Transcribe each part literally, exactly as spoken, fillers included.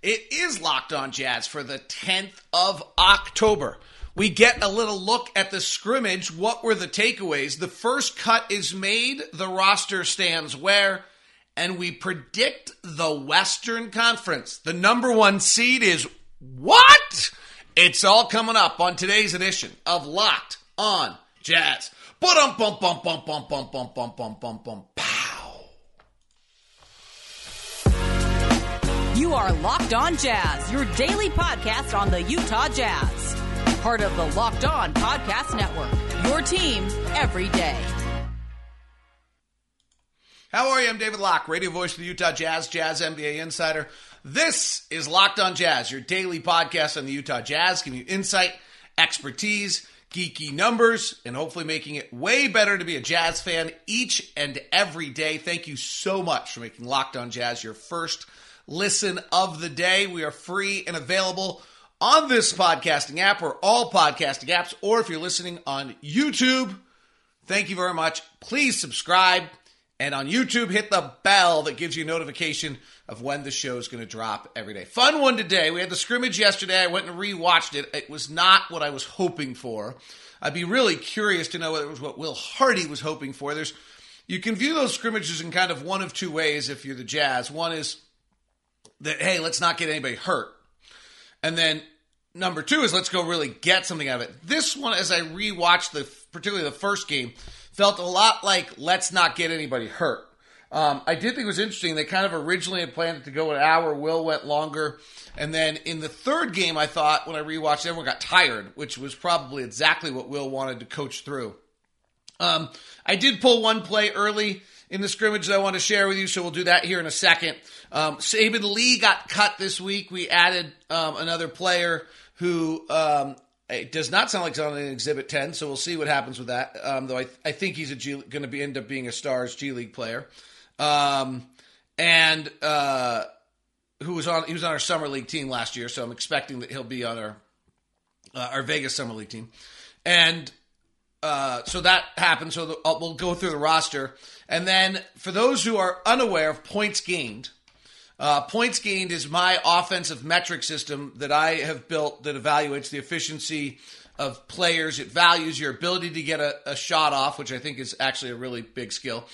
It is Locked On Jazz for the tenth of October. We get a little look at the scrimmage. What were the takeaways? The first cut is made, the roster stands where, and we predict the Western Conference. The number one seed is what? It's all coming up on today's edition of Locked On Jazz. Bum bum bum bum bum bum bum bum bum bum bum. Pow! You are Locked On Jazz, your daily podcast on the Utah Jazz. Part of the Locked On Podcast Network, your team every day. How are you? I'm David Locke, radio voice of the Utah Jazz, Jazz N B A insider. This is Locked On Jazz, your daily podcast on the Utah Jazz, giving you insight, expertise, geeky numbers, and hopefully making it way better to be a Jazz fan each and every day. Thank you so much for making Locked On Jazz your first listen of the day. We are free and available on this podcasting app or all podcasting apps, or if you're listening on YouTube, thank you very much. Please subscribe, and on YouTube, hit the bell that gives you a notification of when the show is going to drop every day. Fun one today. We had the scrimmage yesterday. I went and rewatched it. It was not what I was hoping for. I'd be really curious to know whether it was what Will Hardy was hoping for. There's, you can view those scrimmages in kind of one of two ways if you're the Jazz. One is that, hey, let's not get anybody hurt. And then number two is let's go really get something out of it. This one, as I rewatched the, particularly the first game, felt a lot like let's not get anybody hurt. Um, I did think it was interesting. They kind of originally had planned it to go an hour. Will went longer. And then in the third game, I thought when I rewatched, everyone got tired, which was probably exactly what Will wanted to coach through. Um, I did pull one play early in the scrimmage that I want to share with you, so we'll do that here in a second. Um, Saben Lee got cut this week. We added um, another player who um, it does not sound like he's on an Exhibit ten, so we'll see what happens with that, um, though I, th- I think he's going to be end up being a Stars G League player. Um, and uh, who was on? He was on our Summer League team last year, so I'm expecting that he'll be on our, uh, our Vegas Summer League team. And Uh, so that happened, so the, uh, we'll go through the roster. And then for those who are unaware of points gained, uh, points gained is my offensive metric system that I have built that evaluates the efficiency of players. It values your ability to get a, a shot off, which I think is actually a really big skill,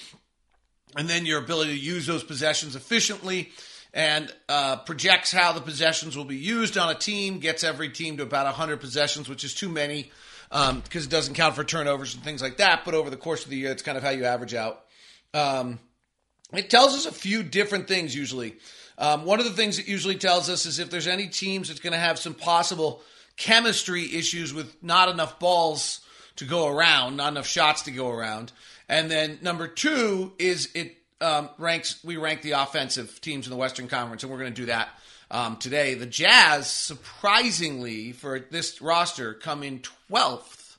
and then your ability to use those possessions efficiently, and uh, projects how the possessions will be used on a team, gets every team to about one hundred possessions, which is too many, Um, because it doesn't count for turnovers and things like that, but over the course of the year, it's kind of how you average out. Um, it tells us a few different things usually. Um, one of the things it usually tells us is if there's any teams that's going to have some possible chemistry issues with not enough balls to go around, not enough shots to go around. And then number two is it um, ranks, we rank the offensive teams in the Western Conference, and we're going to do that Um, today. The Jazz, surprisingly, for this roster, come in twelfth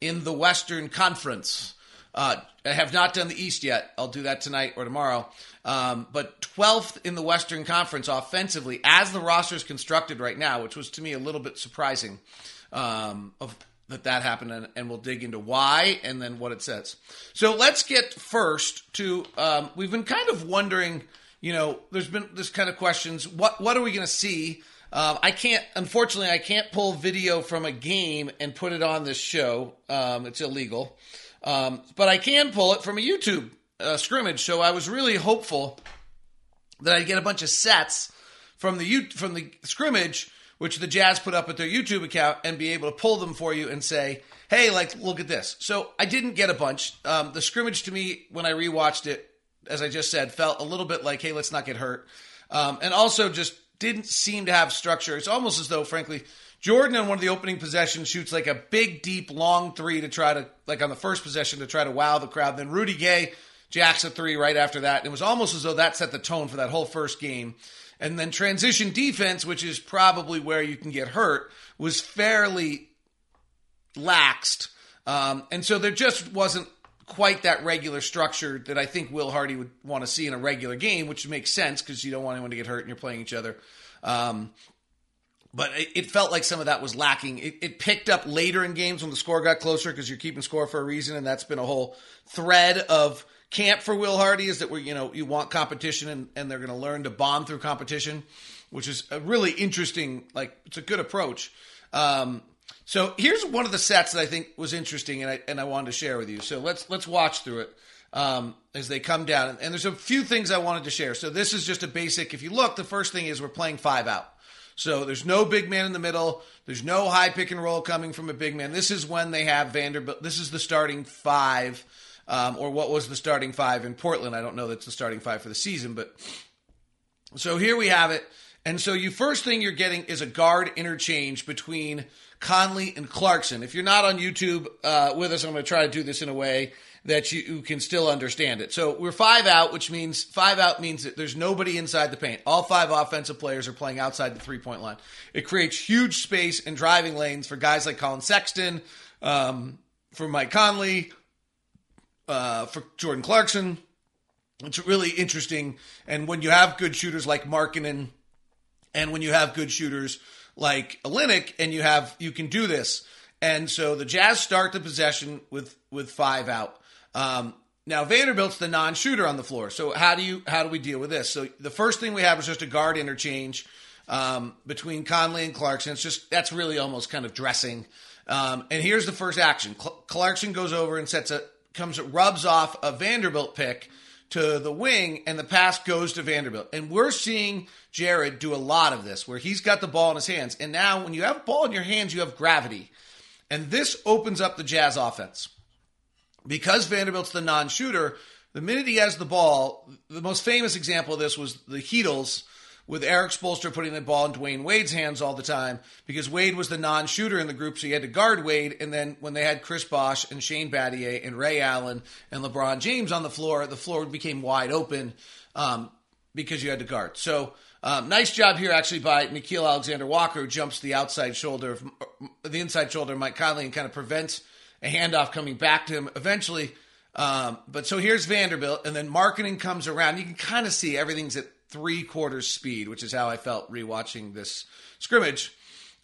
in the Western Conference. Uh, I have not done the East yet. I'll do that tonight or tomorrow. Um, but twelfth in the Western Conference offensively, as the roster is constructed right now, which was to me a little bit surprising um, of that that happened, and, and we'll dig into why and then what it says. So let's get first to, um, we've been kind of wondering, you know, there's been this kind of questions. What what are we going to see? Um, I can't, unfortunately, I can't pull video from a game and put it on this show. Um, it's illegal. Um, but I can pull it from a YouTube uh, scrimmage. So I was really hopeful that I'd get a bunch of sets from the U- from the scrimmage, which the Jazz put up at their YouTube account, and be able to pull them for you and say, hey, like, look at this. So I didn't get a bunch. Um, the scrimmage to me, when I rewatched it, as I just said, felt a little bit like, hey, let's not get hurt. Um, and also just didn't seem to have structure. It's almost as though, frankly, Jordan on one of the opening possessions shoots like a big, deep, long three to try to, like on the first possession, to try to wow the crowd. Then Rudy Gay Jack's a three right after that. It was almost as though that set the tone for that whole first game. And then transition defense, which is probably where you can get hurt, was fairly laxed. Um, and so there just wasn't quite that regular structure that I think Will Hardy would want to see in a regular game, which makes sense because you don't want anyone to get hurt and you're playing each other. Um, but it, it felt like some of that was lacking. It, it picked up later in games when the score got closer because you're keeping score for a reason, and that's been a whole thread of camp for Will Hardy is that we, you know, you want competition and, and they're going to learn to bond through competition, which is a really interesting, like, it's a good approach. Um, So here's one of the sets that I think was interesting, and I and I wanted to share with you. So let's let's watch through it um, as they come down. And, and there's a few things I wanted to share. So this is just a basic. If you look, the first thing is we're playing five out. So there's no big man in the middle. There's no high pick and roll coming from a big man. This is when they have Vanderbilt. This is the starting five, um, or what was the starting five in Portland? I don't know that's the starting five for the season, but so here we have it. And so you first thing you're getting is a guard interchange between Conley and Clarkson. If you're not on YouTube uh, with us, I'm going to try to do this in a way that you, you can still understand it. So we're five out, which means five out means that there's nobody inside the paint. All five offensive players are playing outside the three-point line. It creates huge space and driving lanes for guys like Colin Sexton, um, for Mike Conley, uh, for Jordan Clarkson. It's really interesting. And when you have good shooters like Markkanen, and when you have good shooters like Olynyk, and you have you can do this. And so the Jazz start the possession with with five out. Um, now Vanderbilt's the non-shooter on the floor. So how do you how do we deal with this? So the first thing we have is just a guard interchange um, between Conley and Clarkson. It's just that's really almost kind of dressing. Um, and here's the first action. Cl- Clarkson goes over and sets a comes rubs off a Vanderbilt pick to the wing, and the pass goes to Vanderbilt. And we're seeing Jared do a lot of this, where he's got the ball in his hands. And now when you have a ball in your hands, you have gravity. And this opens up the Jazz offense. Because Vanderbilt's the non-shooter, the minute he has the ball, the most famous example of this was the Heatles, with Eric Spoelstra putting the ball in Dwayne Wade's hands all the time, because Wade was the non-shooter in the group, so he had to guard Wade. And then when they had Chris Bosh and Shane Battier and Ray Allen and LeBron James on the floor, the floor became wide open um, because you had to guard. So um, nice job here actually by Nickeil Alexander-Walker, who jumps the outside shoulder, of, the inside shoulder of Mike Conley and kind of prevents a handoff coming back to him eventually. Um, but so here's Vanderbilt, and then Markkanen comes around. You can kind of see everything's at three-quarters speed, which is how I felt rewatching this scrimmage.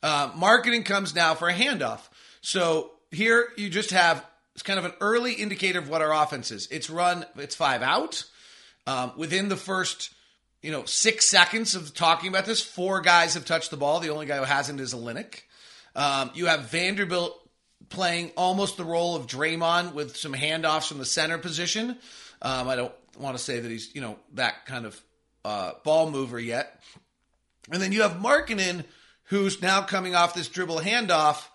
Uh, Markkanen comes now for a handoff. So here you just have it's kind of an early indicator of what our offense is. It's run, it's five out. Um, within the first, you know, six seconds of talking about this, four guys have touched the ball. The only guy who hasn't is Olynyk. Um, you have Vanderbilt playing almost the role of Draymond with some handoffs from the center position. Um, I don't want to say that he's, you know, that kind of Uh, ball mover yet. And then you have Markkanen, who's now coming off this dribble handoff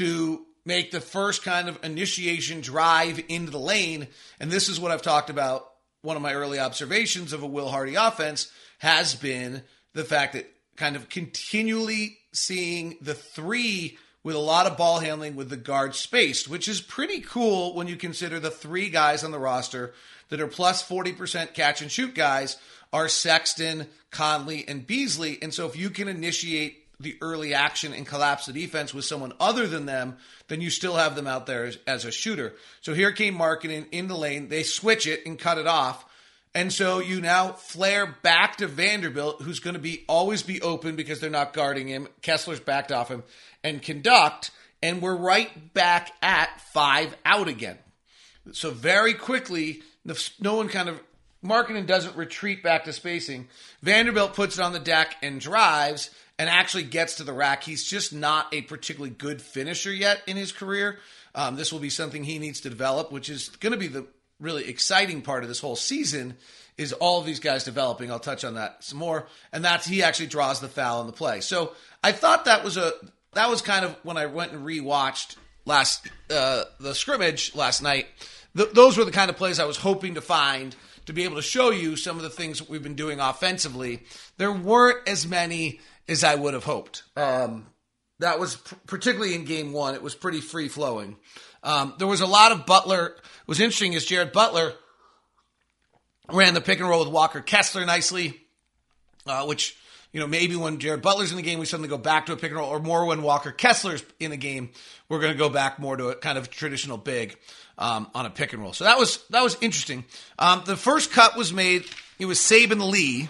to make the first kind of initiation drive into the lane. And this is what I've talked about. One of my early observations of a Will Hardy offense has been the fact that kind of continually seeing the three with a lot of ball handling with the guard spaced, which is pretty cool when you consider the three guys on the roster that are plus forty percent catch and shoot guys are Sexton, Conley, and Beasley. And so if you can initiate the early action and collapse the defense with someone other than them, then you still have them out there as, as a shooter. So here came Markkanen in the lane. They switch it and cut it off. And so you now flare back to Vanderbilt, who's going to be always be open because they're not guarding him. Kessler's backed off him and conduct. And we're right back at five out again. So very quickly, no one kind of Markkanen doesn't retreat back to spacing. Vanderbilt puts it on the deck and drives and actually gets to the rack. He's just not a particularly good finisher yet in his career. Um, this will be something he needs to develop, which is going to be the really exciting part of this whole season is all of these guys developing. I'll touch on that some more. And that's he actually draws the foul in the play. So I thought that was a that was kind of when I went and rewatched last uh, the scrimmage last night. Th- those were the kind of plays I was hoping to find to be able to show you some of the things we've been doing offensively. There weren't as many as I would have hoped. Um, that was pr- particularly in game one. It was pretty free flowing. Um, there was a lot of Butler. What's interesting is Jared Butler Ran the pick and roll with Walker Kessler nicely, uh, which, you know, maybe when Jared Butler's in the game, we suddenly go back to a pick and roll, or more when Walker Kessler's in the game, we're going to go back more to a kind of traditional big um, on a pick and roll. So that was that was interesting. Um, the first cut was made. It was Saben Lee.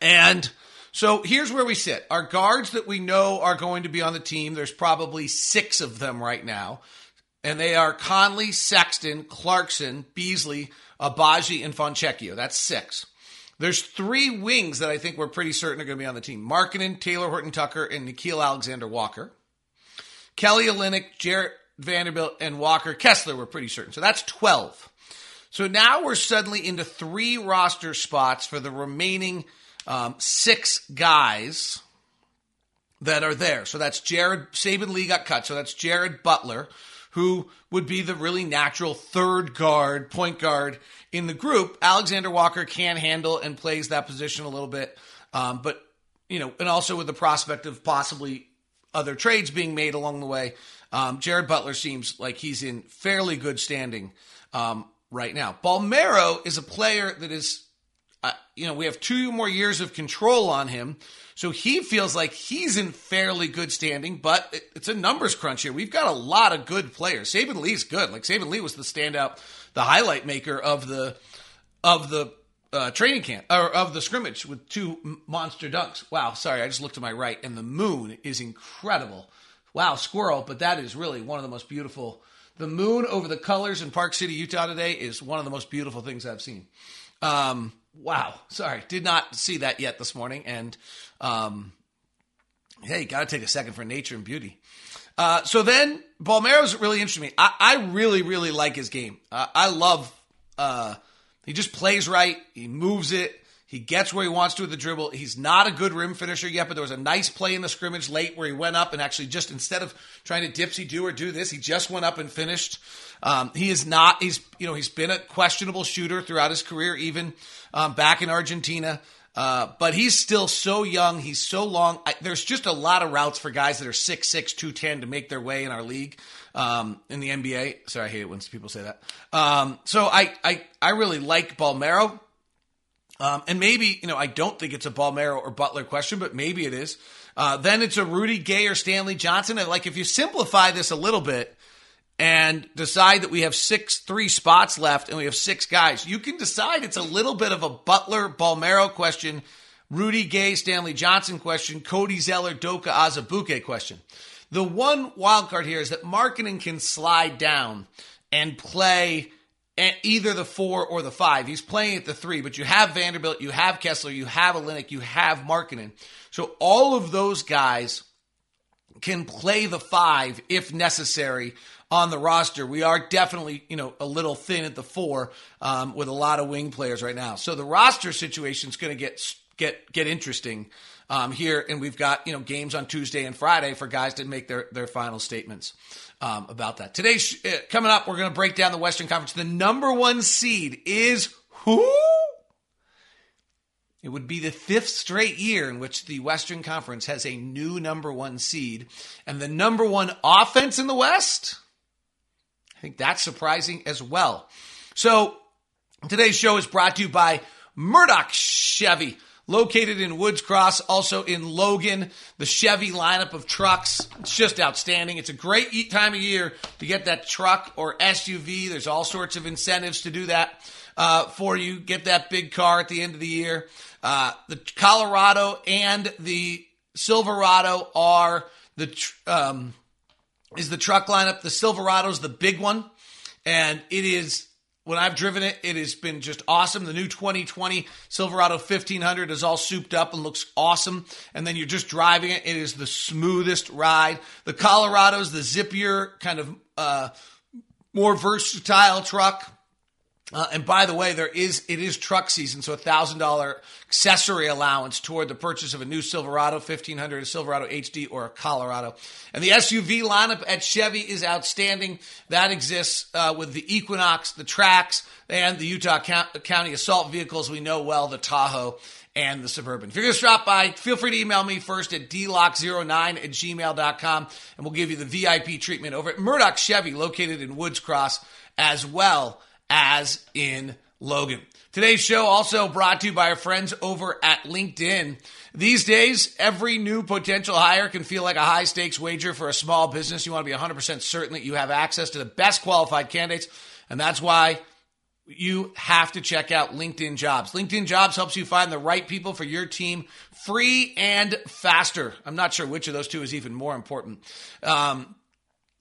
And so here's where we sit. Our guards that we know are going to be on the team, there's probably six of them right now. And they are Conley, Sexton, Clarkson, Beasley, Abaji, and Fontecchio. That's six. There's three wings that I think we're pretty certain are going to be on the team. Markkanen, Talen Horton-Tucker, and Nickeil Alexander-Walker. Kelly Olynyk, Jared Vanderbilt, and Walker Kessler we're pretty certain. So that's twelve. So now we're suddenly into three roster spots for the remaining um, six guys that are there. So that's Jared. Saben Lee got cut. So that's Jared Butler, who would be the really natural third guard, point guard in the group. Alexander Walker can handle and plays that position a little bit. Um, but, you know, and also with the prospect of possibly other trades being made along the way, um, Jared Butler seems like he's in fairly good standing um, right now. Bolmaro is a player that is, uh, you know, we have two more years of control on him. So he feels like he's in fairly good standing, but it's a numbers crunch here. We've got a lot of good players. Saben Lee's good. Like, Saben Lee was the standout, the highlight maker of the of the uh, training camp, or of the scrimmage with two monster dunks. Wow, sorry, I just looked to my right, and the moon is incredible. Wow, squirrel, but that is really one of the most beautiful. The moon over the colors in Park City, Utah today is one of the most beautiful things I've seen. Um, wow, sorry, did not see that yet this morning, and Um, hey, you got to take a second for nature and beauty. Uh, so then Bolmaro's really interesting to me. I, I really, really like his game. Uh, I love, uh, he just plays right. He moves it. He gets where he wants to with the dribble. He's not a good rim finisher yet, but there was a nice play in the scrimmage late where he went up and actually just, instead of trying to dipsy do or do this, he just went up and finished. Um, he is not, he's, you know, he's been a questionable shooter throughout his career, even, um, back in Argentina. Uh, but he's still so young. He's so long. I, there's just a lot of routes for guys that are six six, two ten to make their way in our league, um, in the N B A. Sorry, I hate it when people say that. Um, so I, I, I really like Bolmaro. Um, and maybe, you know, I don't think it's a Bolmaro or Butler question, but maybe it is. Uh, then it's a Rudy Gay or Stanley Johnson. And like, if you simplify this a little bit and decide that we have six, three spots left and we have six guys, you can decide it's a little bit of a Butler, Bolmaro question, Rudy Gay, Stanley Johnson question, Cody Zeller, Doka Azubuike question. The one wild card here is that Markkanen can slide down and play at either the four or the five. He's playing at the three, but you have Vanderbilt, you have Kessler, you have Olynyk, you have Markkanen. So all of those guys can play the five if necessary on the roster. We are definitely, you know, a little thin at the four um, with a lot of wing players right now. So the roster situation is going to get get get interesting um, here, and we've got, you know, games on Tuesday and Friday for guys to make their their final statements um, about that. Today sh- coming up, we're going to break down the Western Conference. The number one seed is who? It would be the fifth straight year in which the Western Conference has a new number one seed. And the number one offense in the West? I think that's surprising as well. So today's show is brought to you by Murdoch Chevy, located in Woods Cross, also in Logan. The Chevy lineup of trucks, it's just outstanding. It's a great time of year to get that truck or S U V. There's all sorts of incentives to do that. Uh, for you, get that big car at the end of the year. Uh, the Colorado and the Silverado are the tr- um, is the truck lineup. The Silverado's the big one, and it is, when I've driven it, it has been just awesome. The new twenty twenty Silverado fifteen hundred is all souped up and looks awesome. And then you're just driving it; it is the smoothest ride. The Colorado's the zippier, kind of uh, more versatile truck. Uh, and by the way, there is it is truck season, so a one thousand dollars accessory allowance toward the purchase of a new Silverado fifteen hundred, a Silverado H D, or a Colorado. And the S U V lineup at Chevy is outstanding. That exists uh, with the Equinox, the Trax, and the Utah Co- County Assault Vehicles we know well, the Tahoe and the Suburban. If you're going to stop by, feel free to email me first at d lock zero nine at gmail dot com, and we'll give you the V I P treatment over at Murdoch Chevy, located in Woods Cross, as well as in Logan. Today's show also brought to you by our friends over at LinkedIn. These days, every new potential hire can feel like a high-stakes wager for a small business. You want to be one hundred percent certain that you have access to the best qualified candidates, and that's why you have to check out LinkedIn Jobs. LinkedIn Jobs helps you find the right people for your team free and faster. I'm not sure which of those two is even more important. Um,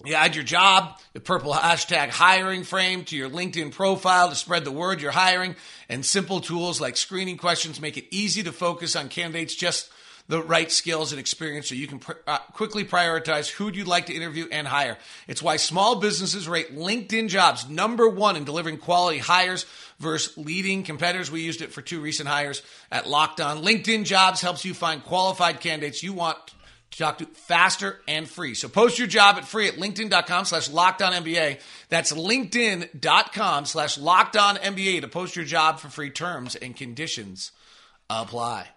you add your job, the purple hashtag hiring frame to your LinkedIn profile to spread the word you're hiring, and simple tools like screening questions make it easy to focus on candidates just the right skills and experience so you can pr- uh, quickly prioritize who you'd like to interview and hire. It's why small businesses rate LinkedIn Jobs number one in delivering quality hires versus leading competitors. We used it for two recent hires at Locked On. LinkedIn Jobs helps you find qualified candidates you want to talk to faster and free. So post your job at free at linkedin.com slash LockedOnNBA. That's linkedin.com slash LockedOnNBA to post your job for free. Terms and conditions apply.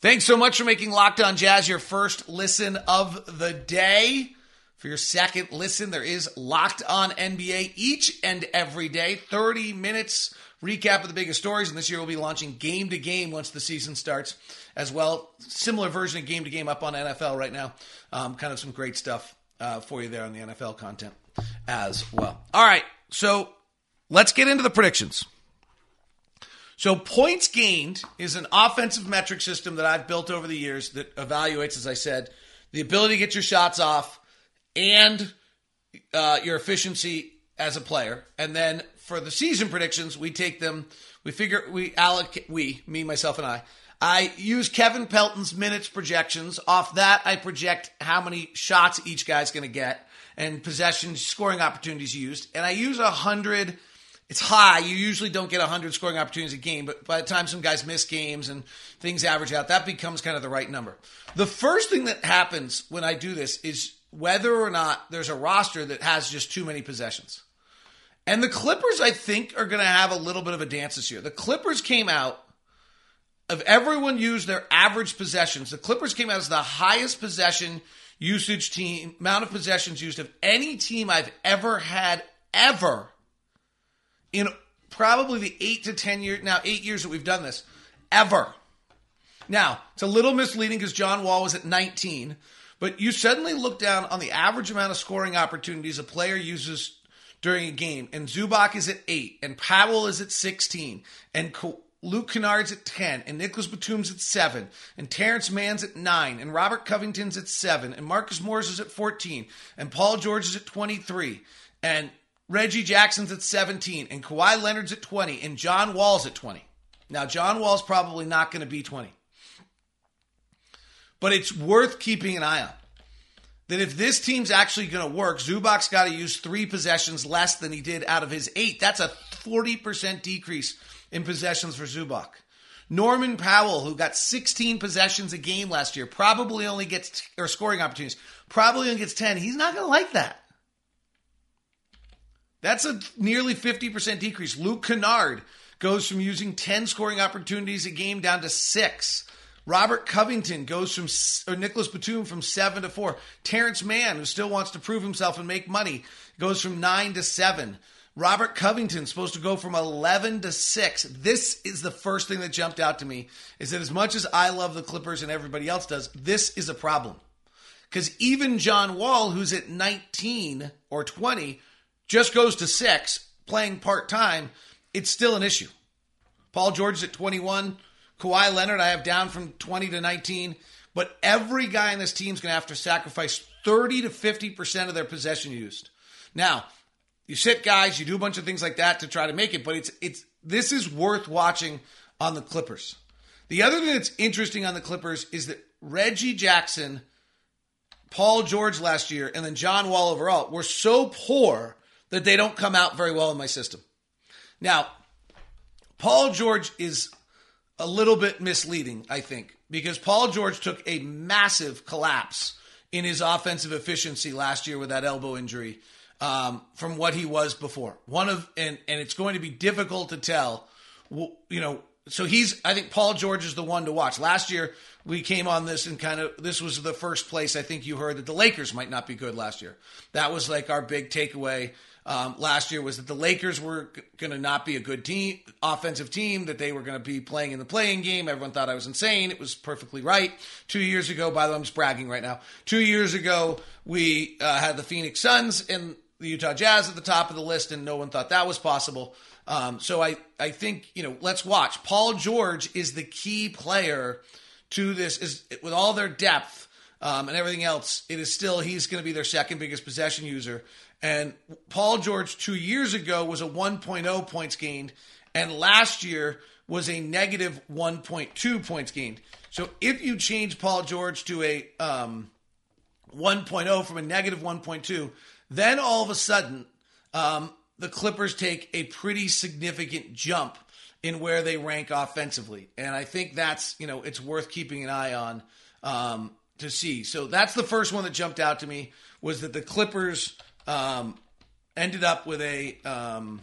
Thanks so much for making Locked On Jazz your first listen of the day. For your second listen, there is Locked On N B A each and every day. thirty minutes recap of the biggest stories, and this year we'll be launching Game to Game once the season starts as well. Similar version of Game to Game up on N F L right now. Um, kind of some great stuff uh, for you there on the N F L content as well. All right, so let's get into the predictions. So points gained is an offensive metric system that I've built over the years that evaluates, as I said, the ability to get your shots off and uh, your efficiency as a player. And then for the season predictions, we take them, we figure, we allocate, we, me, myself, and I, I use Kevin Pelton's minutes projections. Off that, I project how many shots each guy's going to get and possession scoring opportunities used. And I use one hundred. It's high. You usually don't get one hundred scoring opportunities a game, but by the time some guys miss games and things average out, that becomes kind of the right number. The first thing that happens when I do this is whether or not there's a roster that has just too many possessions. And the Clippers, I think, are going to have a little bit of a dance this year. The Clippers came out, of everyone used their average possessions, the Clippers came out as the highest possession usage team, amount of possessions used of any team I've ever had, ever, in probably the eight to ten years, now eight years that we've done this, ever. Now, it's a little misleading because John Wall was at nineteen, but you suddenly look down on the average amount of scoring opportunities a player uses during a game, and Zubac is at eight, and Powell is at sixteen, and Luke Kennard's at ten, and Nicholas Batum's at seven, and Terrence Mann's at nine, and Robert Covington's at seven, and Marcus Morris is at fourteen, and Paul George is at twenty-three, and Reggie Jackson's at seventeen, and Kawhi Leonard's at twenty, and John Wall's at twenty. Now, John Wall's probably not going to be twenty. But it's worth keeping an eye on. That if this team's actually going to work, Zubac's got to use three possessions less than he did out of his eight. That's a forty percent decrease in possessions for Zubac. Norman Powell, who got sixteen possessions a game last year, probably only gets, or scoring opportunities, probably only gets ten. He's not going to like that. That's a nearly fifty percent decrease. Luke Kennard goes from using ten scoring opportunities a game down to six. Robert Covington goes from, or Nicholas Batum from seven to four. Terrence Mann, who still wants to prove himself and make money, goes from nine to seven. Robert Covington's supposed to go from eleven to six. This is the first thing that jumped out to me, is that as much as I love the Clippers and everybody else does, this is a problem. Because even John Wall, who's at nineteen or twenty, just goes to six, playing part-time, it's still an issue. Paul George at twenty-one. Kawhi Leonard I have down from twenty to nineteen. But every guy in this team is going to have to sacrifice thirty to fifty percent of their possession used. Now, you sit guys, you do a bunch of things like that to try to make it, but it's it's this is worth watching on the Clippers. The other thing that's interesting on the Clippers is that Reggie Jackson, Paul George last year, and then John Wall overall were so poor that they don't come out very well in my system. Now, Paul George is a little bit misleading, I think, because Paul George took a massive collapse in his offensive efficiency last year with that elbow injury um, from what he was before. One of and, and it's going to be difficult to tell, you know, so he's, I think Paul George is the one to watch. Last year, we came on this and kind of, this was the first place I think you heard that the Lakers might not be good last year. That was like our big takeaway um, last year was that the Lakers were g- going to not be a good team, offensive team, that they were going to be playing in the play-in game. Everyone thought I was insane. It was perfectly right. Two years ago, by the way, I'm just bragging right now. Two years ago, we uh, had the Phoenix Suns and the Utah Jazz at the top of the list, and no one thought that was possible. Um, so I, I think, you know, let's watch. Paul George is the key player to this, is with all their depth um, and everything else. It is still, he's going to be their second biggest possession user. And Paul George two years ago was a one point oh points gained, and last year was a negative one point two points gained. So if you change Paul George to a um, one point oh from a negative one point two, then all of a sudden um, the Clippers take a pretty significant jump in where they rank offensively. And I think that's, you know, it's worth keeping an eye on um, to see. So that's the first one that jumped out to me, was that the Clippers um, ended up with a, um,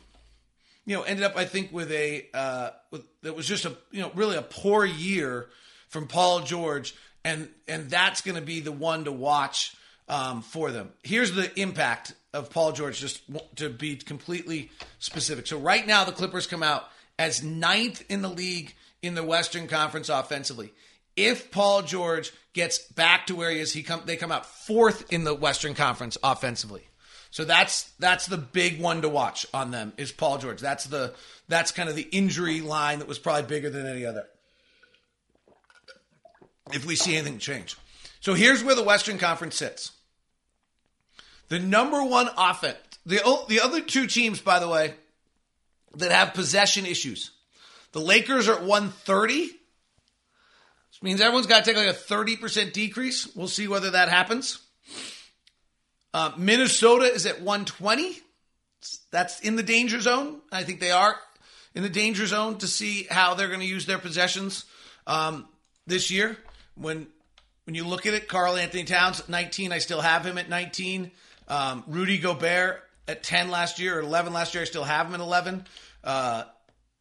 you know, ended up, I think, with a, uh, with, that was just a, you know, really a poor year from Paul George. And, and that's going to be the one to watch Um, for them. Here's the impact of Paul George, just to be completely specific. So right now the Clippers come out as ninth in the league in the Western Conference offensively. If Paul George gets back to where he is, he come they come out fourth in the Western Conference offensively. So that's that's the big one to watch on them, is Paul George. That's the that's kind of the injury line that was probably bigger than any other, if we see anything change. So here's where the Western Conference sits. The number one offense, the the other two teams, by the way, that have possession issues. The Lakers are at one thirty, which means everyone's got to take like a thirty percent decrease. We'll see whether that happens. Uh, Minnesota is at one twenty. That's in the danger zone. I think they are in the danger zone to see how they're going to use their possessions um, this year. When when you look at it, Karl-Anthony Towns at nineteen. I still have him at nineteen. Um, Rudy Gobert at ten last year, or eleven last year. I still have him at eleven. Uh,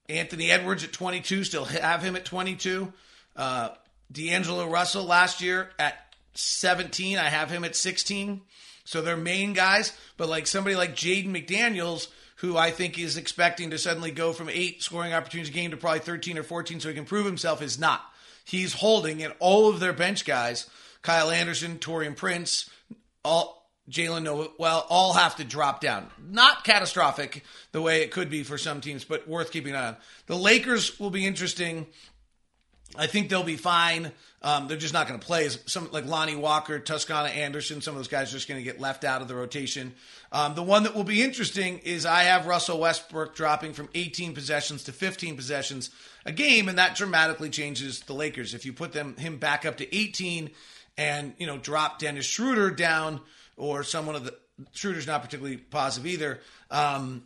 Anthony Edwards at twenty-two. Still have him at twenty-two. Uh, D'Angelo Russell last year at seventeen. I have him at sixteen. So they're main guys. But like somebody like Jaden McDaniels, who I think is expecting to suddenly go from eight scoring opportunities a game to probably thirteen or fourteen so he can prove himself, is not. He's holding, and all of their bench guys, Kyle Anderson, Taurean Prince, all... Jalen Noel, well, all have to drop down. Not catastrophic the way it could be for some teams, but worth keeping an eye on. The Lakers will be interesting. I think they'll be fine. Um, they're just not going to play. Some like Lonnie Walker, Toscana Anderson, some of those guys are just going to get left out of the rotation. Um, the one that will be interesting is I have Russell Westbrook dropping from eighteen possessions to fifteen possessions a game, and that dramatically changes the Lakers. If you put them him back up to eighteen and, you know, drop Dennis Schroeder down, or someone of the Schroeder's not particularly positive either, um,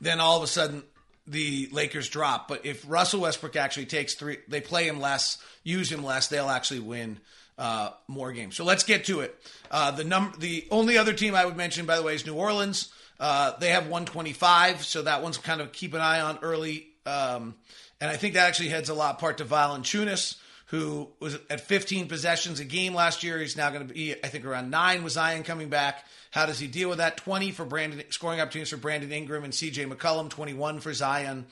then all of a sudden the Lakers drop. But if Russell Westbrook actually takes three, they play him less, use him less, they'll actually win uh, more games. So let's get to it. Uh, the num- the only other team I would mention, by the way, is New Orleans. Uh, they have one twenty-five, so that one's kind of keep an eye on early. Um, and I think that actually heads a lot part to Valanciunas, who was at fifteen possessions a game last year. He's now going to be, I think, around nine with Zion coming back. How does he deal with that? twenty for Brandon, scoring opportunities for Brandon Ingram and C J McCollum, twenty-one for Zion.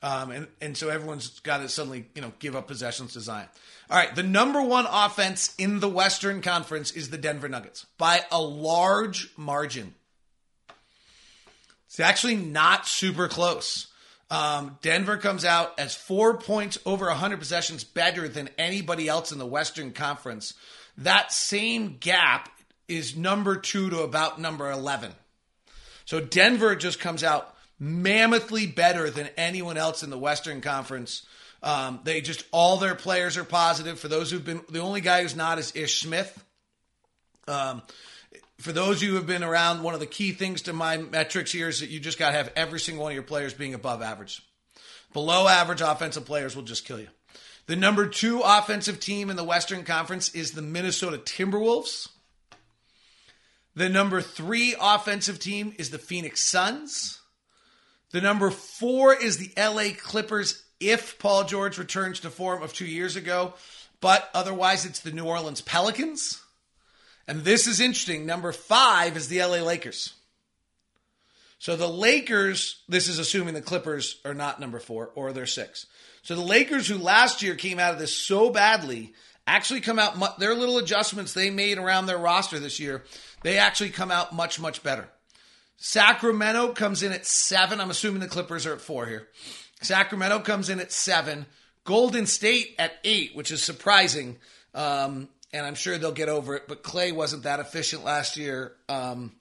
Um, and, and so everyone's got to suddenly, you know, give up possessions to Zion. All right, the number one offense in the Western Conference is the Denver Nuggets by a large margin. It's actually not super close. Um, Denver comes out as four points over one hundred possessions better than anybody else in the Western Conference. That same gap is number two to about number eleven. So Denver just comes out mammothly better than anyone else in the Western Conference. Um, they just, all their players are positive. For those who've been, the only guy who's not is Ish Smith. Um, For those who have been around, one of the key things to my metrics here is that you just got to have every single one of your players being above average. Below average offensive players will just kill you. The number two offensive team in the Western Conference is the Minnesota Timberwolves. The number three offensive team is the Phoenix Suns. The number four is the L A Clippers if Paul George returns to form of two years ago, but otherwise it's the New Orleans Pelicans. And this is interesting. Number five is the L A Lakers. So the Lakers, this is assuming the Clippers are not number four or they're six. So the Lakers, who last year came out of this so badly, actually come out, mu- their little adjustments they made around their roster this year, they actually come out much, much better. Sacramento comes in at seven. I'm assuming the Clippers are at four here. Sacramento comes in at seven. Golden State at eight, which is surprising. Um, and I'm sure they'll get over it, but Clay wasn't that efficient last year. Um,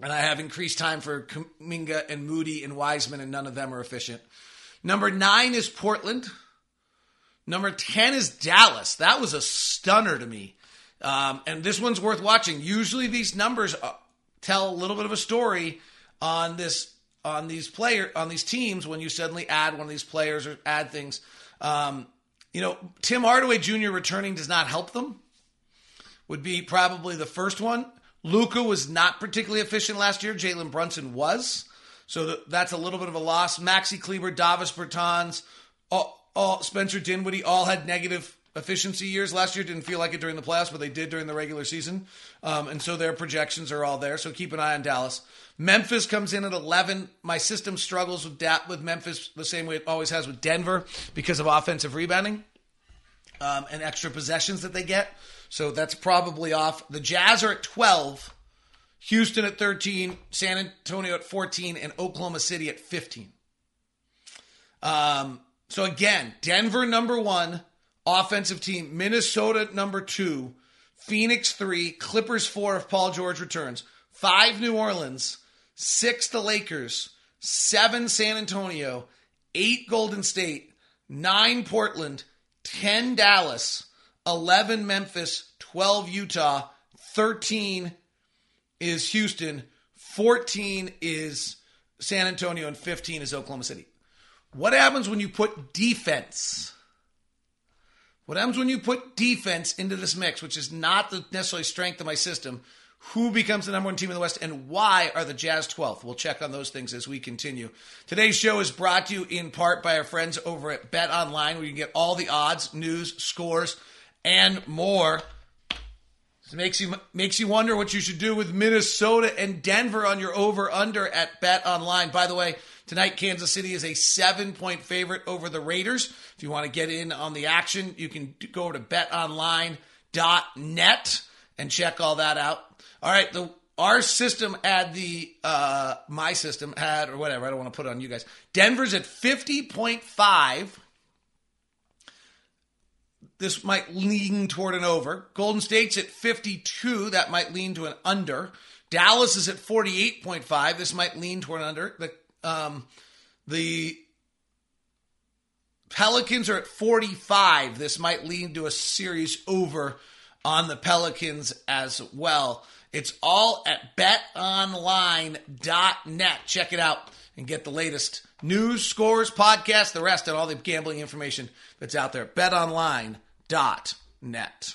and I have increased time for Kuminga and Moody and Wiseman, and none of them are efficient. Number nine is Portland. Number ten is Dallas. That was a stunner to me. Um, and this one's worth watching. Usually these numbers tell a little bit of a story on this on these player on these teams when you suddenly add one of these players or add things. Um, you know, Tim Hardaway Junior returning does not help them, would be probably the first one. Luka was not particularly efficient last year. Jalen Brunson was. So th- that's a little bit of a loss. Maxi Kleber, Davis Bertans, all, all, Spencer Dinwiddie all had negative efficiency years last year. Didn't feel like it during the playoffs, but they did during the regular season. Um, and so their projections are all there. So keep an eye on Dallas. Memphis comes in at eleven. My system struggles with da- with Memphis the same way it always has with Denver because of offensive rebounding um, and extra possessions that they get. So that's probably off. The Jazz are at twelve. Houston at thirteen. San Antonio at fourteen. And Oklahoma City at fifteen. Um, so again, Denver number one. Offensive team, Minnesota number two, Phoenix three, Clippers four if Paul George returns, five New Orleans, six the Lakers, seven San Antonio, eight Golden State, nine Portland, ten Dallas, eleven Memphis, twelve Utah, thirteen is Houston, fourteen is San Antonio, and fifteen is Oklahoma City. What happens when you put defense... What happens when you put defense into this mix, which is not the necessarily strength of my system? Who becomes the number one team in the West, and why are the Jazz twelfth? We'll check on those things as we continue. Today's show is brought to you in part by our friends over at Bet Online, where you can get all the odds, news, scores, and more. It makes you makes you wonder what you should do with Minnesota and Denver on your over-under at Bet Online. By the way, tonight, Kansas City is a seven-point favorite over the Raiders. If you want to get in on the action, you can go to bet online dot net and check all that out. All right, the our system had the, uh, my system had, or whatever, I don't want to put it on you guys. Denver's at fifty point five. This might lean toward an over. Golden State's at fifty-two. That might lean to an under. Dallas is at forty-eight point five. This might lean toward an under. The Um, the Pelicans are at forty-five. This might lead to a series over on the Pelicans as well. It's all at bet online dot net. Check it out and get the latest news, scores, podcasts, the rest, and all the gambling information that's out there. bet online dot net.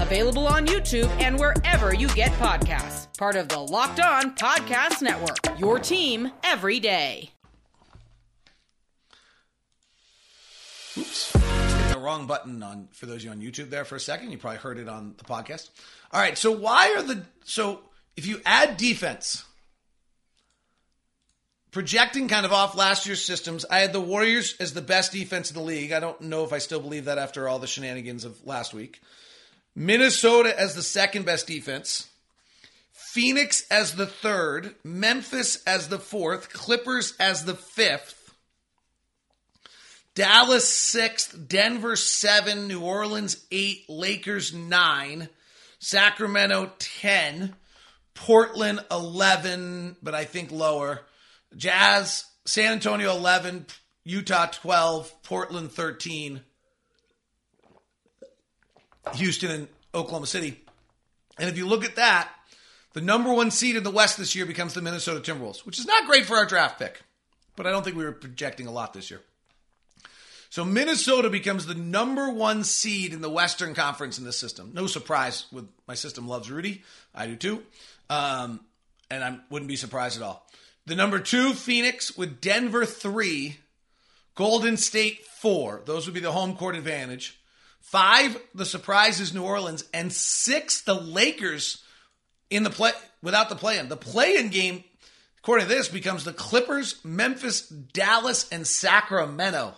available on YouTube and wherever you get podcasts. Part of the Locked On Podcast Network, your team every day. Oops. Hit the wrong button on for those of you on YouTube there for a second. You probably heard it on the podcast. All right, so why are the... So if you add defense, projecting kind of off last year's systems, I had the Warriors as the best defense in the league. I don't know if I still believe that after all the shenanigans of last week. Minnesota as the second best defense. Phoenix as the third. Memphis as the fourth. Clippers as the fifth. Dallas sixth. Denver seven. New Orleans eight. Lakers nine. Sacramento ten. Portland eleven, but I think lower. Jazz, San Antonio eleven, Utah twelve, Portland thirteen, Houston and Oklahoma City. And if you look at that, the number one seed in the West this year becomes the Minnesota Timberwolves, which is not great for our draft pick, but I don't think we were projecting a lot this year. So Minnesota becomes the number one seed in the Western Conference in this system. No surprise. With my system loves Rudy. I do too. Um, and I wouldn't be surprised at all. The number two, Phoenix, with Denver three, Golden State four. Those would be the home court advantage. Five, the surprise is New Orleans. And six, the Lakers in the play without the play-in. The play-in game, according to this, becomes the Clippers, Memphis, Dallas, and Sacramento.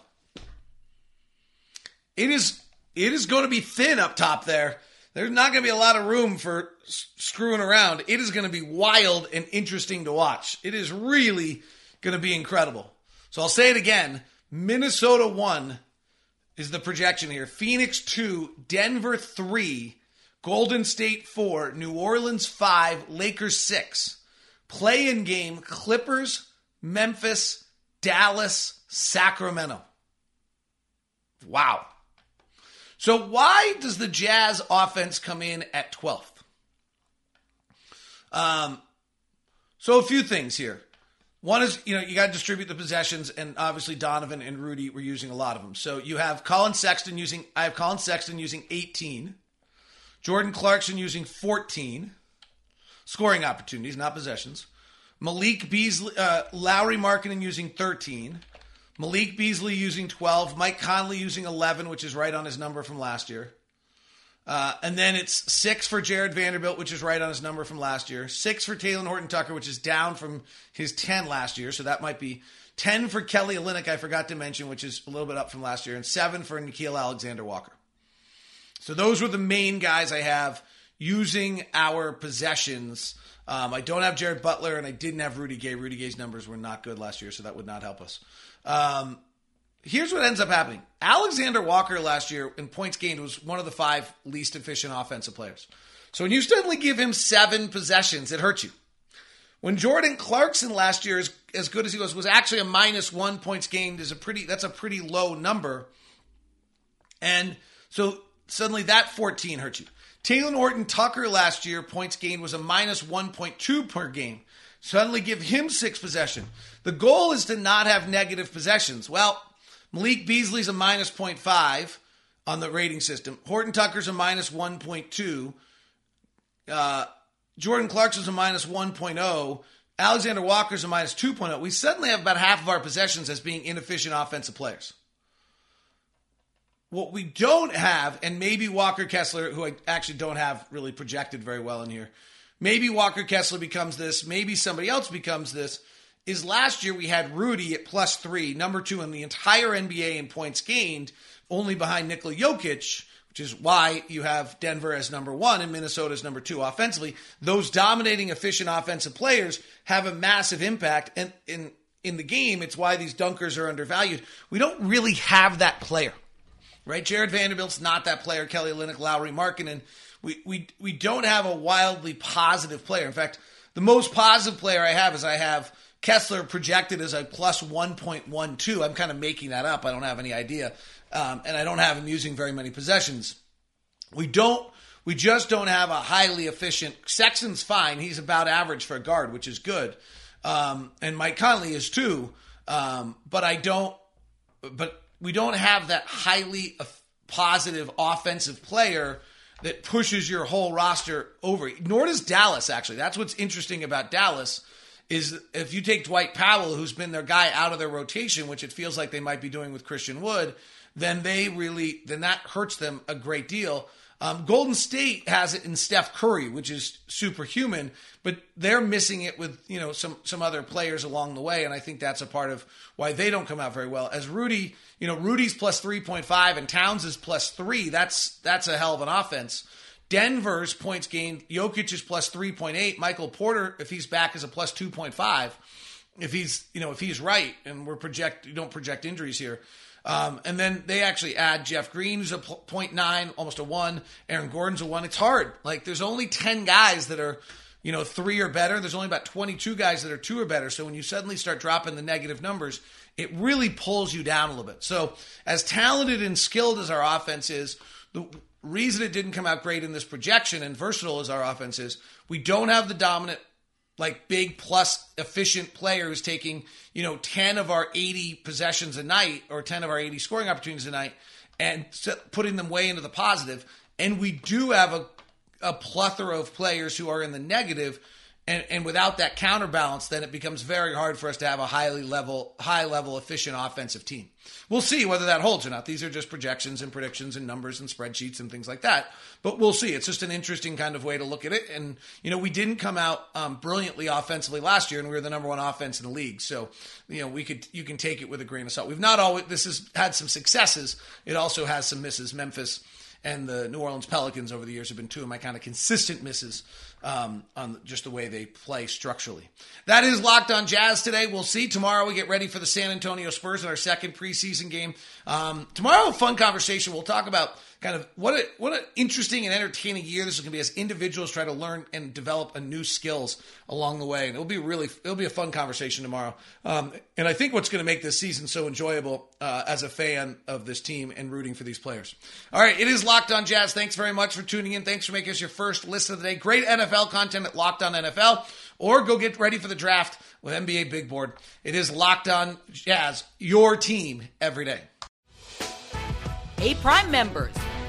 It is it is going to be thin up top there. There's not going to be a lot of room for s- screwing around. It is going to be wild and interesting to watch. It is really going to be incredible. So I'll say it again. Minnesota one is the projection here. Phoenix two, Denver three, Golden State four, New Orleans five, Lakers six. Play-in game, Clippers, Memphis, Dallas, Sacramento. Wow. So why does the Jazz offense come in at twelfth? Um, so a few things here. One is, you know, you got to distribute the possessions, and obviously Donovan and Rudy were using a lot of them. So you have Colin Sexton using, I have Colin Sexton using eighteen, Jordan Clarkson using fourteen, scoring opportunities, not possessions. Malik Beasley, uh, Lauri Markkanen using thirteen, Malik Beasley using twelve, Mike Conley using eleven, which is right on his number from last year. Uh, and then it's six for Jared Vanderbilt, which is right on his number from last year. Six for Talen Horton-Tucker, which is down from his ten last year. So that might be ten for Kelly Olynyk, I forgot to mention, which is a little bit up from last year. And seven for Nickeil Alexander-Walker. So those were the main guys I have using our possessions. Um, I don't have Jared Butler, and I didn't have Rudy Gay. Rudy Gay's numbers were not good last year, so that would not help us. Um, here's what ends up happening. Alexander Walker last year in points gained was one of the five least efficient offensive players. So when you suddenly give him seven possessions, it hurts you. When Jordan Clarkson last year, is as good as he was, was actually a minus one points gained is a pretty, that's a pretty low number. And so suddenly that fourteen hurts you. Talen Horton-Tucker last year, points gained was a minus one point two per game. Suddenly give him six possessions. The goal is to not have negative possessions. Well, Malik Beasley's a minus zero point five on the rating system. Horton Tucker's a minus one point two. Uh, Jordan Clarkson's a minus one point oh. Alexander Walker's a minus two point oh. We suddenly have about half of our possessions as being inefficient offensive players. What we don't have, and maybe Walker Kessler, who I actually don't have really projected very well in here, maybe Walker Kessler becomes this, maybe somebody else becomes this, is last year we had Rudy at plus three, number two in the entire N B A in points gained, only behind Nikola Jokic, which is why you have Denver as number one and Minnesota as number two offensively. Those dominating, efficient offensive players have a massive impact, and in, in the game, it's why these dunkers are undervalued. We don't really have that player, right? Jared Vanderbilt's not that player. Kelly Olynyk, Lauri Markkanen. We we we don't have a wildly positive player. In fact, the most positive player I have is I have Kessler projected as a plus one point one two. I'm kind of making that up. I don't have any idea. Um, and I don't have him using very many possessions. We don't. We just don't have a highly efficient. Sexton's fine. He's about average for a guard, which is good. Um, and Mike Conley is too. Um, but I don't. But we don't have that highly positive offensive player that pushes your whole roster over. Nor does Dallas, actually. That's what's interesting about Dallas is if you take Dwight Powell, who's been their guy out of their rotation, which it feels like they might be doing with Christian Wood, then they really, then that hurts them a great deal. Um, Golden State has it in Steph Curry, which is superhuman, but they're missing it with, you know, some, some other players along the way. And I think that's a part of why they don't come out very well. As Rudy, you know, Rudy's plus three point five and Towns is plus three. That's, that's a hell of an offense. Denver's points gained, Jokic is plus three point eight. Michael Porter, if he's back, is a plus two point five. If he's, you know, if he's right, and we're project, you don't project injuries here. Um, and then they actually add Jeff Green, who's a zero point nine, almost a one. Aaron Gordon's a one. It's hard. Like, there's only ten guys that are, you know, three or better. There's only about twenty-two guys that are two or better. So when you suddenly start dropping the negative numbers, it really pulls you down a little bit. So as talented and skilled as our offense is, the reason it didn't come out great in this projection and versatile as our offense is, we don't have the dominant like big plus efficient player who's taking, you know, ten of our eighty possessions a night or ten of our eighty scoring opportunities a night and putting them way into the positive. And we do have a, a plethora of players who are in the negative, and, and without that counterbalance, then it becomes very hard for us to have a highly level, high level, efficient offensive team. We'll see whether that holds or not. These are just projections and predictions and numbers and spreadsheets and things like that. But we'll see. It's just an interesting kind of way to look at it. And, you know, we didn't come out um, brilliantly offensively last year, and we were the number one offense in the league. So, you know, we could, you can take it with a grain of salt. We've not always, this has had some successes. It also has some misses. Memphis and the New Orleans Pelicans over the years have been two of my kind of consistent misses um, on just the way they play structurally. That is Locked On Jazz today. We'll see. Tomorrow we get ready for the San Antonio Spurs in our second preseason game. Um, tomorrow, a fun conversation. We'll talk about kind of what a, what an interesting and entertaining year this is going to be as individuals try to learn and develop a new skills along the way. And it'll be really, it'll be a fun conversation tomorrow. Um, and I think what's going to make this season so enjoyable uh, as a fan of this team and rooting for these players. All right, it is Locked On Jazz. Thanks very much for tuning in. Thanks for making us your first listen of the day. Great N F L content at Locked On N F L, or go get ready for the draft with N B A Big Board. It is Locked On Jazz, your team every day. Hey, Prime members,